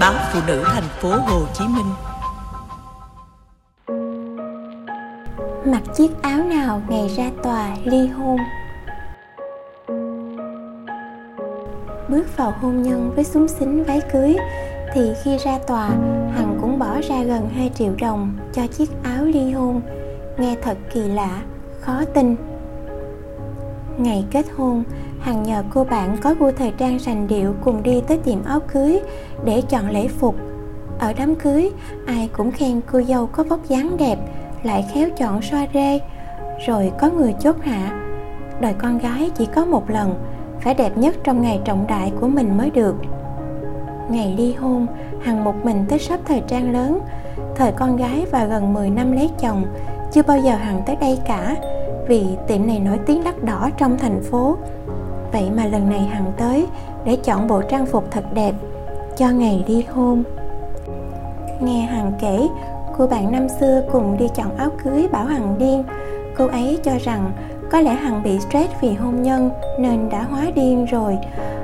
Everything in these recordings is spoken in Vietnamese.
Báo Phụ Nữ thành phố Hồ Chí Minh. Mặc chiếc áo nào ngày ra tòa ly hôn? Bước vào hôn nhân với xúng xính váy cưới thì khi ra tòa, Hằng cũng bỏ ra gần 2 triệu đồng cho chiếc áo ly hôn. Nghe thật kỳ lạ, khó tin. Ngày kết hôn, Hằng nhờ cô bạn có gu thời trang sành điệu cùng đi tới tiệm áo cưới để chọn lễ phục. Ở đám cưới, ai cũng khen cô dâu có vóc dáng đẹp, lại khéo chọn soirée. Rồi có người chốt hạ, đời con gái chỉ có một lần, phải đẹp nhất trong ngày trọng đại của mình mới được. Ngày ly hôn, Hằng một mình tới shop thời trang lớn. Thời con gái và gần 10 năm lấy chồng, chưa bao giờ Hằng tới đây cả, vì tiệm này nổi tiếng đắt đỏ trong thành phố. Vậy mà lần này Hằng tới để chọn bộ trang phục thật đẹp cho ngày ly hôn. Nghe Hằng kể, cô bạn năm xưa cùng đi chọn áo cưới bảo Hằng điên. Cô ấy cho rằng có lẽ Hằng bị stress vì hôn nhân nên đã hóa điên rồi.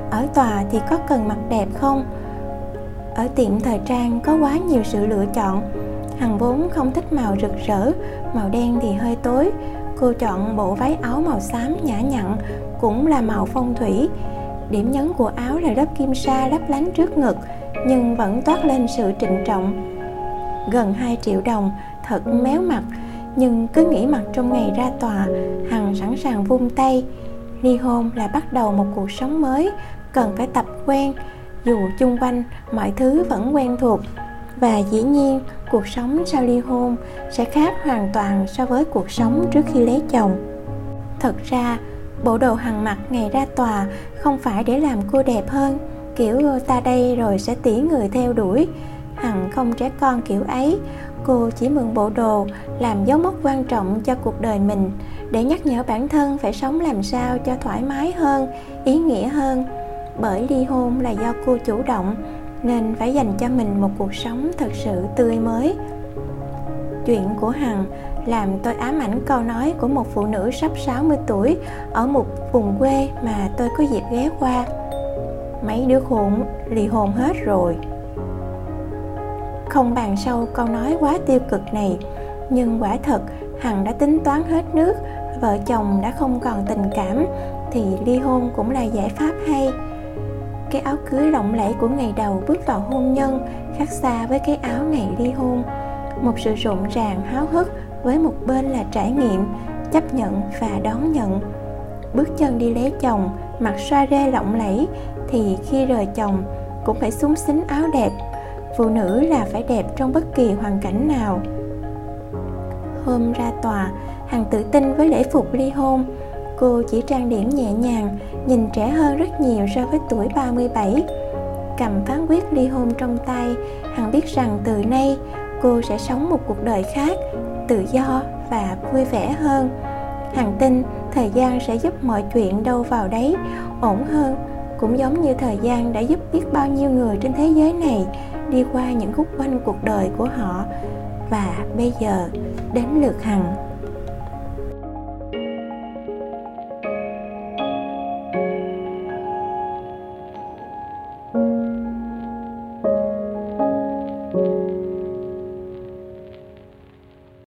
Ở tòa thì có cần mặc đẹp không? Ở tiệm thời trang có quá nhiều sự lựa chọn. Hằng vốn không thích màu rực rỡ, màu đen thì hơi tối. Cô chọn bộ váy áo màu xám nhã nhặn, cũng là màu phong thủy. Điểm nhấn của áo là lớp kim sa lấp lánh trước ngực, nhưng vẫn toát lên sự trịnh trọng. Gần 2 triệu đồng, thật méo mặt. Nhưng cứ nghĩ mặt trong ngày ra tòa, Hằng sẵn sàng vung tay. Ly hôn là bắt đầu một cuộc sống mới, cần phải tập quen, dù chung quanh mọi thứ vẫn quen thuộc. Và dĩ nhiên, cuộc sống sau ly hôn sẽ khác hoàn toàn so với cuộc sống trước khi lấy chồng. Thật ra, bộ đồ Hằng mặc ngày ra tòa không phải để làm cô đẹp hơn, kiểu ta đây rồi sẽ tỉ người theo đuổi. Hằng không trẻ con kiểu ấy, cô chỉ mượn bộ đồ làm dấu mốc quan trọng cho cuộc đời mình, để nhắc nhở bản thân phải sống làm sao cho thoải mái hơn, ý nghĩa hơn. Bởi ly hôn là do cô chủ động, nên phải dành cho mình một cuộc sống thật sự tươi mới. Chuyện của Hằng làm tôi ám ảnh câu nói của một phụ nữ sắp 60 tuổi ở một vùng quê mà tôi có dịp ghé qua: mấy đứa khốn ly hôn hết rồi. Không bàn sâu câu nói quá tiêu cực này, nhưng quả thật Hằng đã tính toán hết nước, vợ chồng đã không còn tình cảm, thì ly hôn cũng là giải pháp hay. Cái áo cưới lộng lẫy của ngày đầu bước vào hôn nhân khác xa với cái áo ngày ly hôn. Một sự rộn ràng háo hức, với một bên là trải nghiệm, chấp nhận và đón nhận. Bước chân đi lấy chồng, mặc soirée lộng lẫy, thì khi rời chồng cũng phải xúng xính áo đẹp. Phụ nữ là phải đẹp trong bất kỳ hoàn cảnh nào. Hôm ra tòa, Hằng tự tin với lễ phục ly hôn. Cô chỉ trang điểm nhẹ nhàng, nhìn trẻ hơn rất nhiều so với tuổi 37. Cầm phán quyết ly hôn trong tay, Hằng biết rằng từ nay cô sẽ sống một cuộc đời khác, tự do và vui vẻ hơn. Hằng tin thời gian sẽ giúp mọi chuyện đâu vào đấy ổn hơn, cũng giống như thời gian đã giúp biết bao nhiêu người trên thế giới này đi qua những khúc quanh cuộc đời của họ. Và bây giờ đến lượt Hằng.